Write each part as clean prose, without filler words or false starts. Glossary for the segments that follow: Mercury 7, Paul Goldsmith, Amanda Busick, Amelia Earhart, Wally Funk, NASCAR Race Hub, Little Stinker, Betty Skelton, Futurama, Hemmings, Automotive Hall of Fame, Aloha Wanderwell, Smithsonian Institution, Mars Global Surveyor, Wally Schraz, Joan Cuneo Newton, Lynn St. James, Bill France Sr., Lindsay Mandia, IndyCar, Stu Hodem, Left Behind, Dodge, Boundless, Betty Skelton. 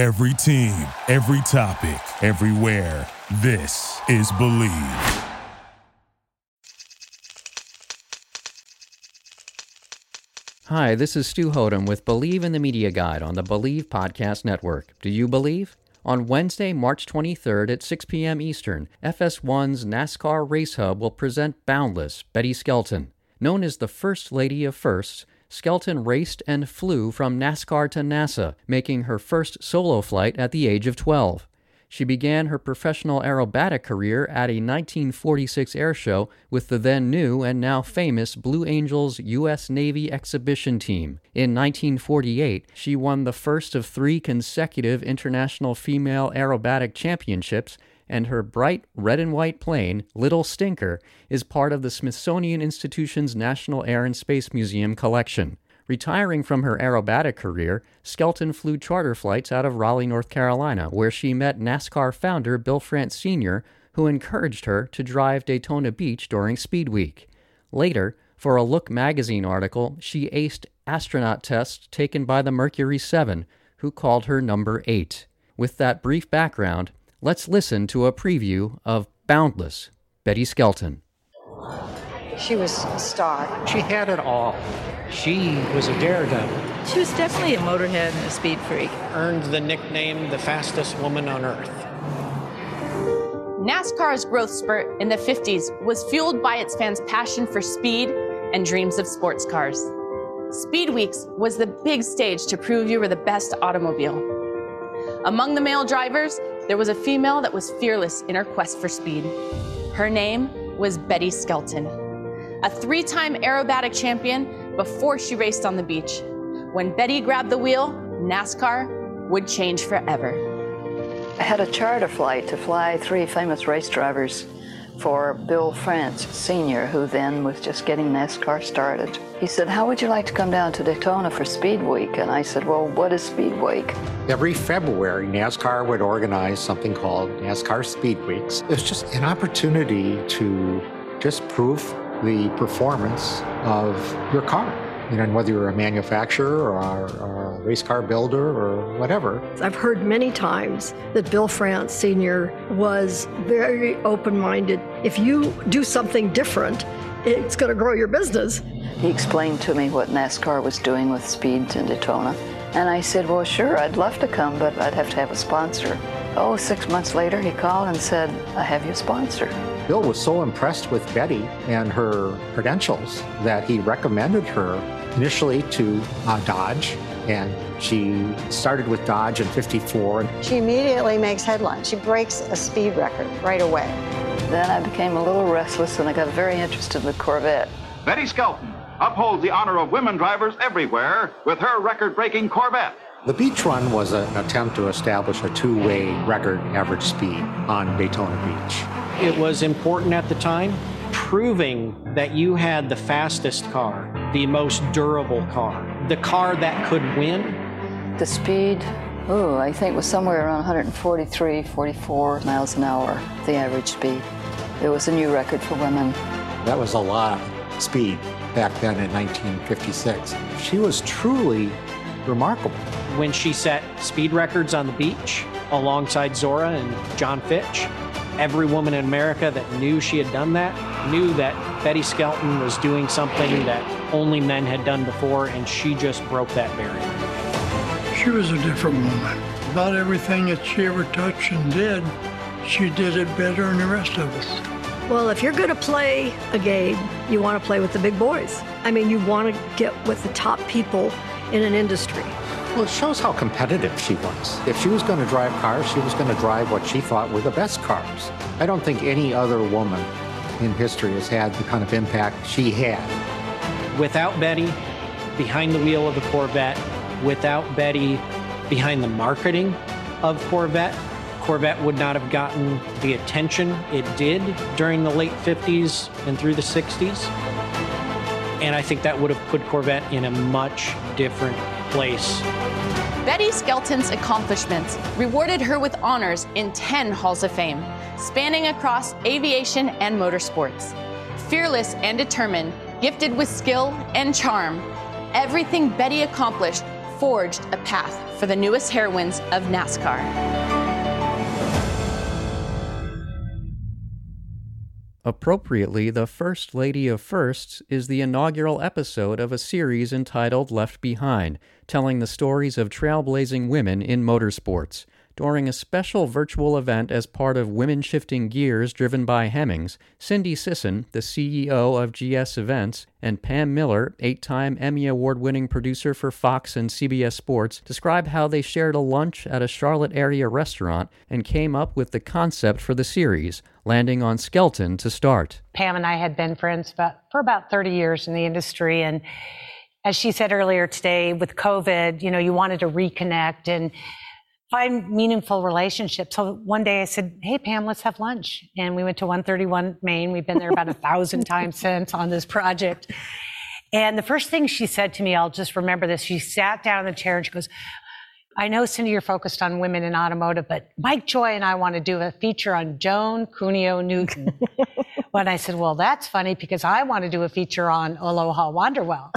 Every team, every topic, everywhere. This is Believe. Hi, this is Stu Hodem with Believe in the Media Guide on the Believe Podcast Network. Do you believe? On Wednesday, March 23rd at 6 p.m. Eastern, FS1's NASCAR Race Hub will present Boundless, Betty Skelton. Known as the First Lady of Firsts, Skelton raced and flew from NASCAR to NASA, making her first solo flight at the age of 12. She began her professional aerobatic career at a 1946 airshow with the then new and now famous Blue Angels U.S. Navy exhibition team. In 1948, she won the first of three consecutive international female aerobatic championships, and her bright red and white plane, Little Stinker, is part of the Smithsonian Institution's National Air and Space Museum collection. Retiring from her aerobatic career, Skelton flew charter flights out of Raleigh, North Carolina, where she met NASCAR founder Bill France Sr., who encouraged her to drive Daytona Beach during Speed Week. Later, for a Look magazine article, she aced astronaut tests taken by the Mercury 7, who called her number 8. With that brief background, let's listen to a preview of Boundless, Betty Skelton. She was a star. She had it all. She was a daredevil. She was definitely a motorhead and a speed freak. Earned the nickname the fastest woman on Earth. NASCAR's growth spurt in the 50s was fueled by its fans' passion for speed and dreams of sports cars. Speed Weeks was the big stage to prove you were the best automobile. Among the male drivers, there was a female that was fearless in her quest for speed. Her name was Betty Skelton, a three-time aerobatic champion before she raced on the beach. When Betty grabbed the wheel, NASCAR would change forever. I had a charter flight to fly three famous race drivers for Bill France Sr., who then was just getting NASCAR started. He said, "How would you like to come down to Daytona for Speed Week?" And I said, "Well, what is Speed Week?" Every February, NASCAR would organize something called NASCAR Speed Weeks. It's just an opportunity to just prove the performance of your car, and whether you're a manufacturer or a race car builder or whatever. I've heard many times that Bill France Sr. was very open-minded. If you do something different, it's going to grow your business. He explained to me what NASCAR was doing with speeds in Daytona, and I said, "Well, sure, I'd love to come, but I'd have to have a sponsor." 6 months later, he called and said, "I have your sponsor." Bill was so impressed with Betty and her credentials that he recommended her initially to Dodge, and she started with Dodge in 54. She immediately makes headlines. She breaks a speed record right away. Then I became a little restless, and I got very interested in the Corvette. Betty Skelton upholds the honor of women drivers everywhere with her record-breaking Corvette. The beach run was an attempt to establish a two-way record average speed on Daytona Beach. It was important at the time, proving that you had the fastest car, the most durable car, the car that could win. The speed, I think was somewhere around 143, 44 miles an hour, the average speed. It was a new record for women. That was a lot of speed back then in 1956. She was truly remarkable. When she set speed records on the beach alongside Zora and John Fitch, every woman in America that knew she had done that knew that Betty Skelton was doing something that only men had done before, and she just broke that barrier. She was a different woman. About everything that she ever touched and did, she did it better than the rest of us. Well, if you're going to play a game, you want to play with the big boys. I mean, you want to get with the top people in an industry. Well, it shows how competitive she was. If she was going to drive cars, she was going to drive what she thought were the best cars. I don't think any other woman in history has had the kind of impact she had. Without Betty behind the wheel of the Corvette, without Betty behind the marketing of Corvette, Corvette would not have gotten the attention it did during the late 50s and through the 60s. And I think that would have put Corvette in a much different place. Betty Skelton's accomplishments rewarded her with honors in 10 halls of fame, spanning across aviation and motorsports. Fearless and determined, gifted with skill and charm, everything Betty accomplished forged a path for the newest heroines of NASCAR. Appropriately, the First Lady of Firsts is the inaugural episode of a series entitled Left Behind, telling the stories of trailblazing women in motorsports. During a special virtual event as part of Women Shifting Gears driven by Hemmings, Cindy Sisson, the CEO of GS Events, and Pam Miller, 8-time Emmy Award-winning producer for Fox and CBS Sports, describe how they shared a lunch at a Charlotte-area restaurant and came up with the concept for the series, landing on Skelton to start. Pam and I had been friends for about 30 years in the industry, and as she said earlier today, with COVID, you know, you wanted to reconnect and find meaningful relationships. So one day I said, hey, Pam, let's have lunch. And we went to 131 Main. We've been there about 1,000 times since on this project. And the first thing she said to me, I'll just remember this, she sat down in the chair and she goes, I know, Cindy, you're focused on women in automotive, but Mike Joy and I want to do a feature on Joan Cuneo Newton. When I said, well, that's funny because I want to do a feature on Aloha Wanderwell.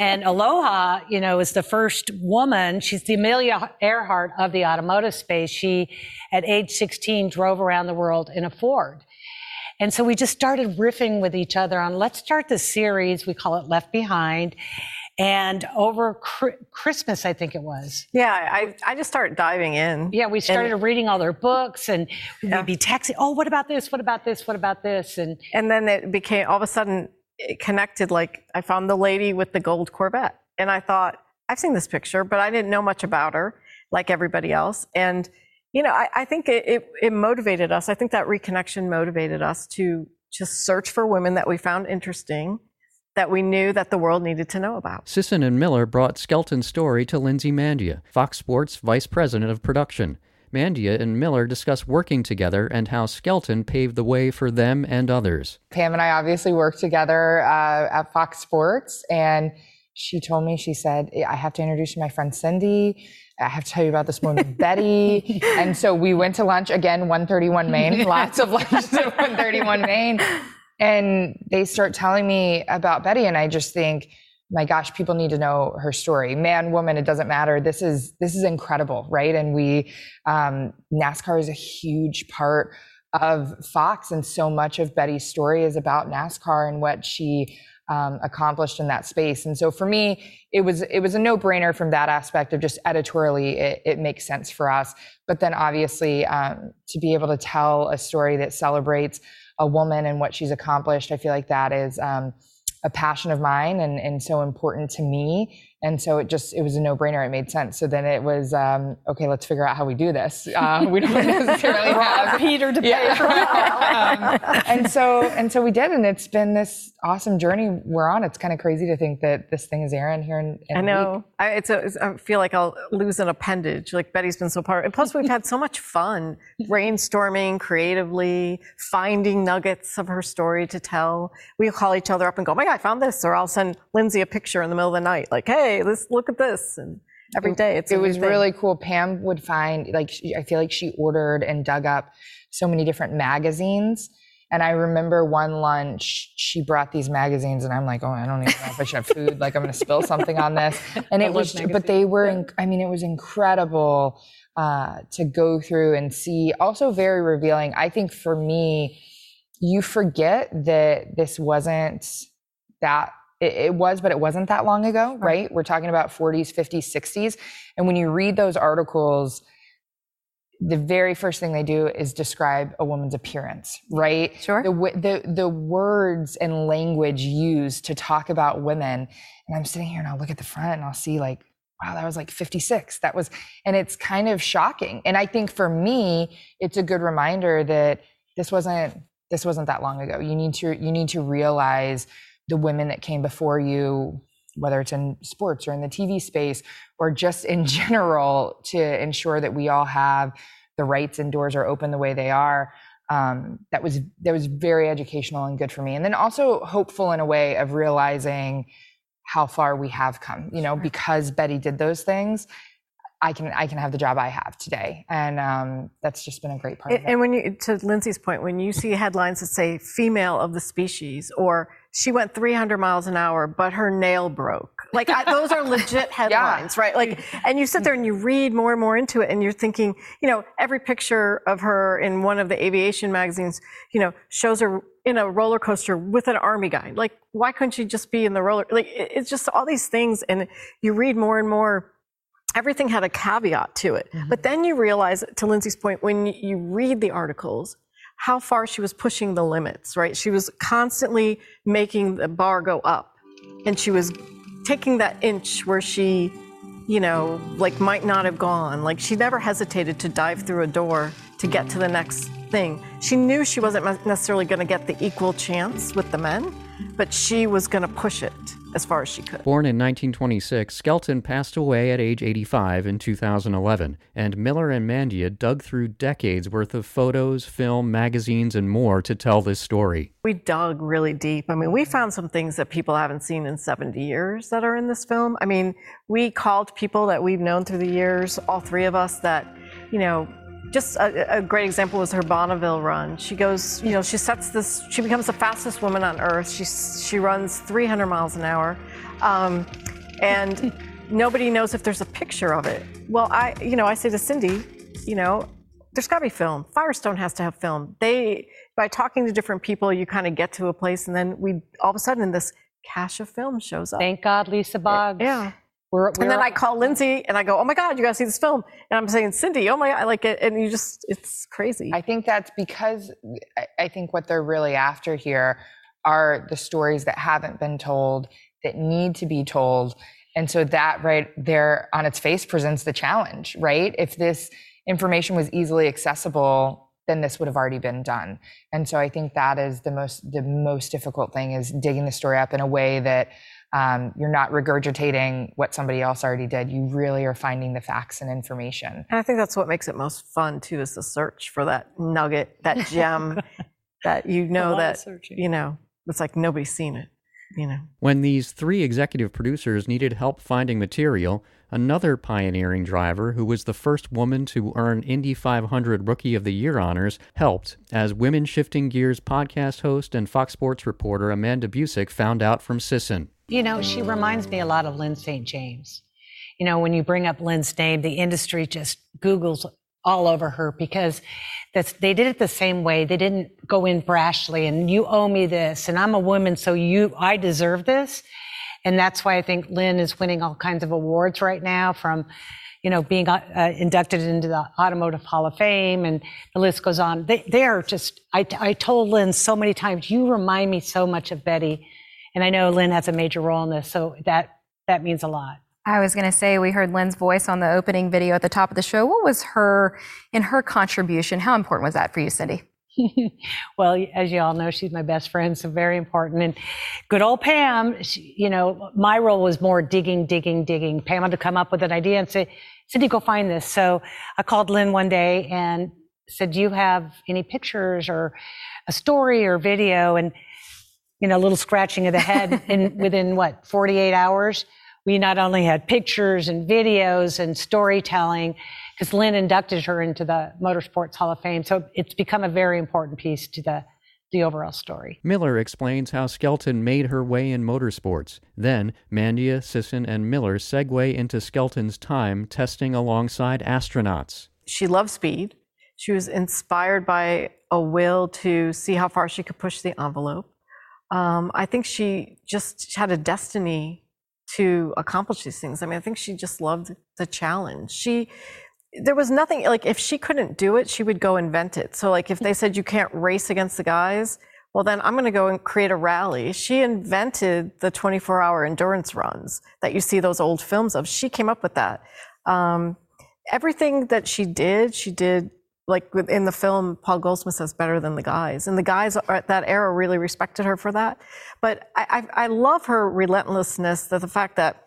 And Aloha, you know, is the first woman. She's the Amelia Earhart of the automotive space. She, at age 16, drove around the world in a Ford. And so we just started riffing with each other on, let's start this series. We call it Left Behind. And over Christmas, I think it was. Yeah, I just started diving in. Yeah, we started reading all their books, and we'd be texting, oh, what about this, what about this, what about this? And then it became, all of a sudden, it connected, like, I found the lady with the gold Corvette. And I thought, I've seen this picture, but I didn't know much about her, like everybody else. And, you know, I think it motivated us. I think that reconnection motivated us to just search for women that we found interesting, that we knew that the world needed to know about. Sisson and Miller brought Skelton's story to Lindsay Mandia, Fox Sports Vice President of Production. Mandia and Miller discuss working together and how Skelton paved the way for them and others. Pam and I obviously worked together at Fox Sports, and she told me, she said, I have to introduce you to my friend Cindy. I have to tell you about this woman, Betty. And so we went to lunch, again, 131 Main, lots of lunches at 131 Main. And they start telling me about Betty, and I just think, my gosh, people need to know her story. Man, woman, it doesn't matter. This is incredible, right? And we, NASCAR is a huge part of Fox, and so much of Betty's story is about NASCAR and what she accomplished in that space. And so for me, it was a no-brainer from that aspect of just editorially, it makes sense for us. But then obviously, to be able to tell a story that celebrates a woman and what she's accomplished, I feel like that is a passion of mine and so important to me. And so it was a no-brainer. It made sense. So then it was, okay, let's figure out how we do this. We don't necessarily have Peter to pay for it. And so we did, and it's been this awesome journey we're on. It's kind of crazy to think that this thing is airing here in I know. A week. I feel like I'll lose an appendage. Like, Betty's been so part. And plus, we've had so much fun brainstorming creatively, finding nuggets of her story to tell. We call each other up and go, oh my God, I found this. Or I'll send Lindsay a picture in the middle of the night. Like, hey, let's look at this. And every day it was really cool. Pam would find, like, I feel like she ordered and dug up so many different magazines. And I remember one lunch, she brought these magazines, and I'm like, oh, I don't even know if I should have food. Like, I'm going to spill something on this. And it was, but they were, it was incredible to go through and see. Also very revealing. I think for me, you forget that this wasn't that. It was, but it wasn't that long ago, right? We're talking about 40s, 50s, 60s. And when you read those articles, the very first thing they do is describe a woman's appearance, right? Sure. The words and language used to talk about women. And I'm sitting here and I'll look at the front and I'll see, like, wow, that was like 56. That was, and it's kind of shocking. And I think for me, it's a good reminder that this wasn't that long ago. You need to realize the women that came before you, whether it's in sports or in the TV space or just in general, to ensure that we all have the rights and doors are open the way they are. That was very educational and good for me. And then also hopeful in a way of realizing how far we have come, you know, sure. Because Betty did those things, I can have the job I have today. And that's just been a great part of it. And when you, to Lindsay's point, when you see headlines that say female of the species, or she went 300 miles an hour, but her nail broke, Like, those are legit headlines, right? Like, and you sit there and you read more and more into it, and you're thinking, you know, every picture of her in one of the aviation magazines, you know, shows her in a roller coaster with an army guy. Like, why couldn't she just be in the roller? Like, it's just all these things, and you read more and more. Everything had a caveat to it. Mm-hmm. But then you realize, to Lindsay's point, when you read the articles, how far she was pushing the limits, right? She was constantly making the bar go up, and she was taking that inch where she, you know, like might not have gone. Like, she never hesitated to dive through a door to get to the next thing. She knew she wasn't necessarily going to get the equal chance with the men, but she was going to push it as far as she could. Born in 1926, Skelton passed away at age 85 in 2011, and Miller and Mandia dug through decades worth of photos, film, magazines, and more to tell this story. We dug really deep. I mean, we found some things that people haven't seen in 70 years that are in this film. I mean, we called people that we've known through the years, all three of us, that, you know, just a great example was her Bonneville run. She goes, you know, she sets this, she becomes the fastest woman on earth. She runs 300 miles an hour. And nobody knows if there's a picture of it. Well, I say to Cindy, you know, there's gotta be film. Firestone has to have film. By talking to different people, you kind of get to a place, and then we, all of a sudden, this cache of film shows up. Thank God, Lisa Boggs. Yeah. And then I call Lindsay and I go, oh my God, you gotta see this film. And I'm saying, Cindy, oh my God, I like it. And you just, it's crazy. I think that's because I think what they're really after here are the stories that haven't been told, that need to be told. And so that right there on its face presents the challenge, right? If this information was easily accessible, then this would have already been done. And so I think that is the most difficult thing, is digging the story up in a way that you're not regurgitating what somebody else already did. You really are finding the facts and information. And I think that's what makes it most fun too, is the search for that nugget, that gem, that you know that, you know, it's like nobody's seen it, you know. When these three executive producers needed help finding material, another pioneering driver, who was the first woman to earn Indy 500 Rookie of the Year honors, helped, as Women Shifting Gears podcast host and Fox Sports reporter Amanda Busick found out from Sisson. You know, she reminds me a lot of Lynn St. James. You know, when you bring up Lynn's name, the industry just Googles all over her, because they did it the same way. They didn't go in brashly and you owe me this, and I'm a woman, so I deserve this. And that's why I think Lynn is winning all kinds of awards right now, from, you know, being inducted into the Automotive Hall of Fame, and the list goes on. They are just, I told Lynn so many times, you remind me so much of Betty. And I know Lynn has a major role in this, so that means a lot. I was going to say, we heard Lynn's voice on the opening video at the top of the show. What was her contribution? How important was that for you, Cindy? Well, as you all know, she's my best friend, so very important. And good old Pam, she, you know, my role was more digging. Pam had to come up with an idea and say, Cindy, go find this. So I called Lynn one day and said, do you have any pictures or a story or video? And, you know, a little scratching of the head, and within 48 hours, we not only had pictures and videos and storytelling, because Lynn inducted her into the Motorsports Hall of Fame. So it's become a very important piece to the overall story. Miller explains how Skelton made her way in motorsports. Then Mandia, Sisson, and Miller segue into Skelton's time testing alongside astronauts. She loved speed. She was inspired by a will to see how far she could push the envelope. I think she just had a destiny to accomplish these things. I mean, I think she just loved the challenge. There was nothing, like, if she couldn't do it, she would go invent it. So, like, if they said you can't race against the guys, well, then I'm going to go and create a rally. She invented the 24-hour endurance runs that you see those old films of. She came up with that. Everything that she did. Like in the film, Paul Goldsmith says, better than the guys. And the guys at that era really respected her for that. But I love her relentlessness, that the fact that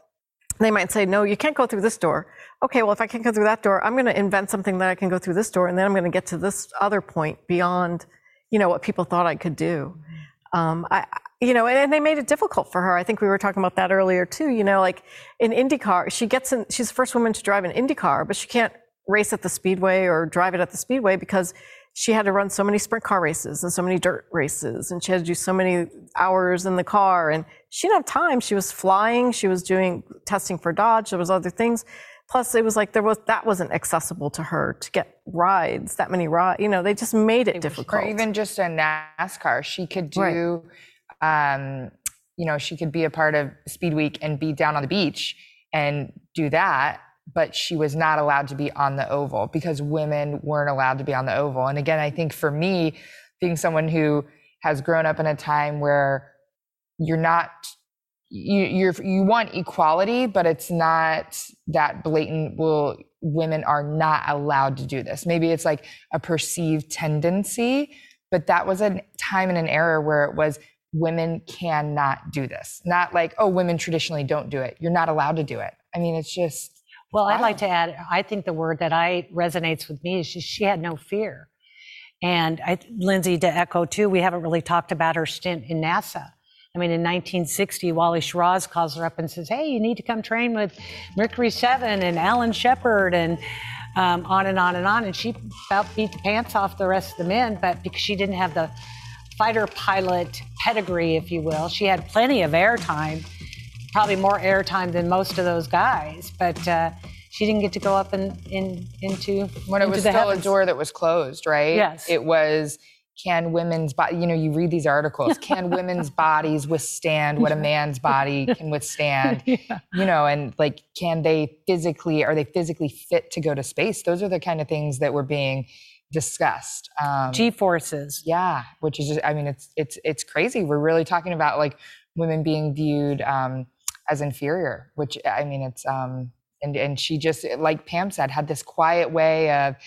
they might say, no, you can't go through this door. Okay, well, if I can't go through that door, I'm going to invent something that I can go through this door, and then I'm going to get to this other point beyond, you know, what people thought I could do. You know, and they made it difficult for her. I think we were talking about that earlier too. You know, like in IndyCar, she's the first woman to drive an IndyCar, but she can't race at the speedway or drive it at the speedway, because she had to run so many sprint car races and so many dirt races, and she had to do so many hours in the car, and she didn't have time. She was flying. She was doing testing for Dodge. There was other things. Plus, it was like that wasn't accessible to her to get rides, that many rides. You know, they just made it difficult. Or even just a NASCAR. She could do, you know, she could be a part of Speed Week and be down on the beach and do that. But she was not allowed to be on the oval because women weren't allowed to be on the oval. And again, I think for me, being someone who has grown up in a time where you're not, you want equality, but it's not that blatant, well, women are not allowed to do this. Maybe it's like a perceived tendency, but that was a time and an era where it was women cannot do this. Not like, oh, women traditionally don't do it. You're not allowed to do it. I mean, it's just... Well, I'd like to add, I think the word that resonates with me is she had no fear. And Lindsay, to echo too, we haven't really talked about her stint in NASA. I mean, in 1960, Wally Schraz calls her up and says, hey, you need to come train with Mercury 7 and Alan Shepard and on and on and on. And she about beat the pants off the rest of the men, but because she didn't have the fighter pilot pedigree, if you will, she had plenty of airtime. Probably more airtime than most of those guys, but she didn't get to go up into when it was still heavens. A door that was closed, right? Yes, it was. Can women's body? You know, you read these articles. Can women's bodies withstand what a man's body can withstand? Yeah. You know, and like, are they physically fit to go to space? Those are the kind of things that were being discussed. G-forces, yeah, which is just, I mean, it's crazy. We're really talking about like women being viewed. As inferior, which I mean, it's and she just, like Pam said, had this quiet way of,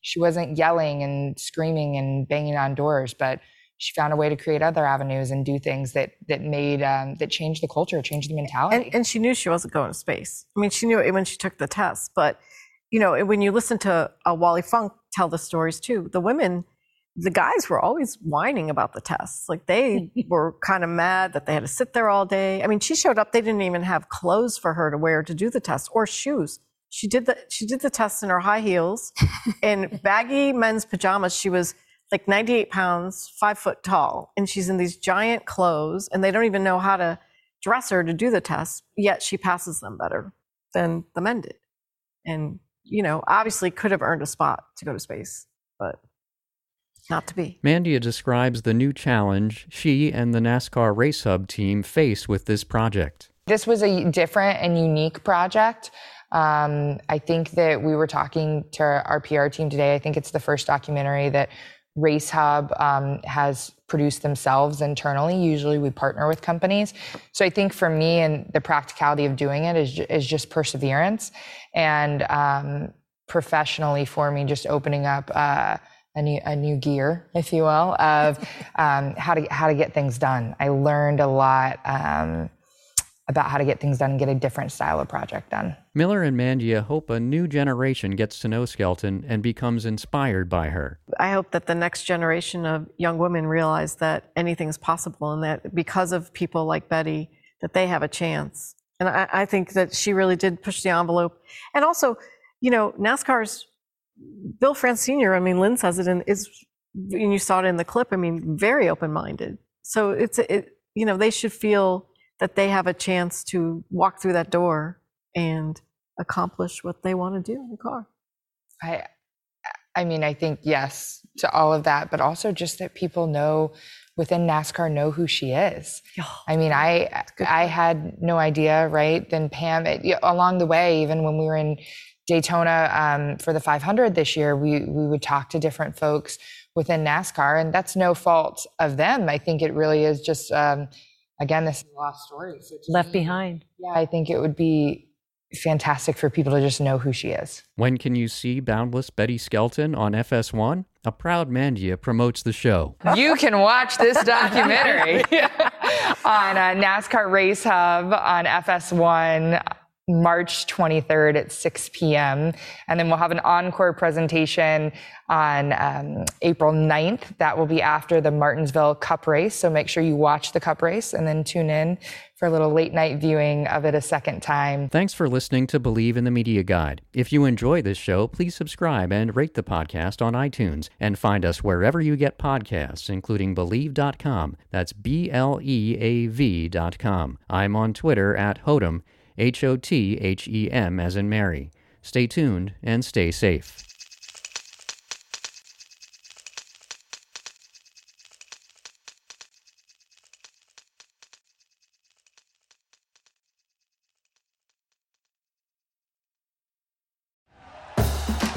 she wasn't yelling and screaming and banging on doors, but she found a way to create other avenues and do things that made that changed the culture, changed the mentality. And she knew she wasn't going to space. I mean, she knew it when she took the test. But you know, when you listen to Wally Funk tell the stories too, the guys were always whining about the tests. Like, they were kind of mad that they had to sit there all day. I mean, she showed up, they didn't even have clothes for her to wear to do the test, or shoes. She did the test in her high heels, in baggy men's pajamas. She was like 98 pounds, 5 foot tall, and she's in these giant clothes, and they don't even know how to dress her to do the test, yet she passes them better than the men did. And, you know, obviously could have earned a spot to go to space, but... not to be. Mandia describes the new challenge she and the NASCAR Race Hub team face with this project. This was a different and unique project. I think that we were talking to our PR team today. I think it's the first documentary that Race Hub has produced themselves internally. Usually we partner with companies. So I think for me, and the practicality of doing it is just perseverance. And professionally for me, just opening up a new gear, if you will, of how to get things done. I learned a lot about how to get things done and get a different style of project done. Miller and Mandia hope a new generation gets to know Skelton and becomes inspired by her. I hope that the next generation of young women realize that anything's possible, and that because of people like Betty, that they have a chance. And I think that she really did push the envelope. And also, you know, NASCAR's Bill France Sr., I mean, Lynn says it, and you saw it in the clip, I mean, very open-minded. So you know, they should feel that they have a chance to walk through that door and accomplish what they want to do in the car. I mean, I think yes to all of that, but also just that people know within NASCAR know who she is. Oh, I mean, I had no idea, right? Then Pam, along the way, even when we were in Daytona for the 500 this year, we would talk to different folks within NASCAR, and that's no fault of them. I think it really is just, again, this lost story. So Left Behind. Yeah, I think it would be fantastic for people to just know who she is. When can you see Boundless Betty Skelton on FS1? A proud Mandia promotes the show. You can watch this documentary on NASCAR Race Hub on FS1. March 23rd at 6 p.m. And then we'll have an encore presentation on April 9th. That will be after the Martinsville Cup race. So make sure you watch the Cup race and then tune in for a little late night viewing of it a second time. Thanks for listening to Believe in the Media Guide. If you enjoy this show, please subscribe and rate the podcast on iTunes and find us wherever you get podcasts, including Believe.com. That's BLEAV.com. I'm on Twitter at Hodem. HOTHEM as in Mary. Stay tuned and stay safe.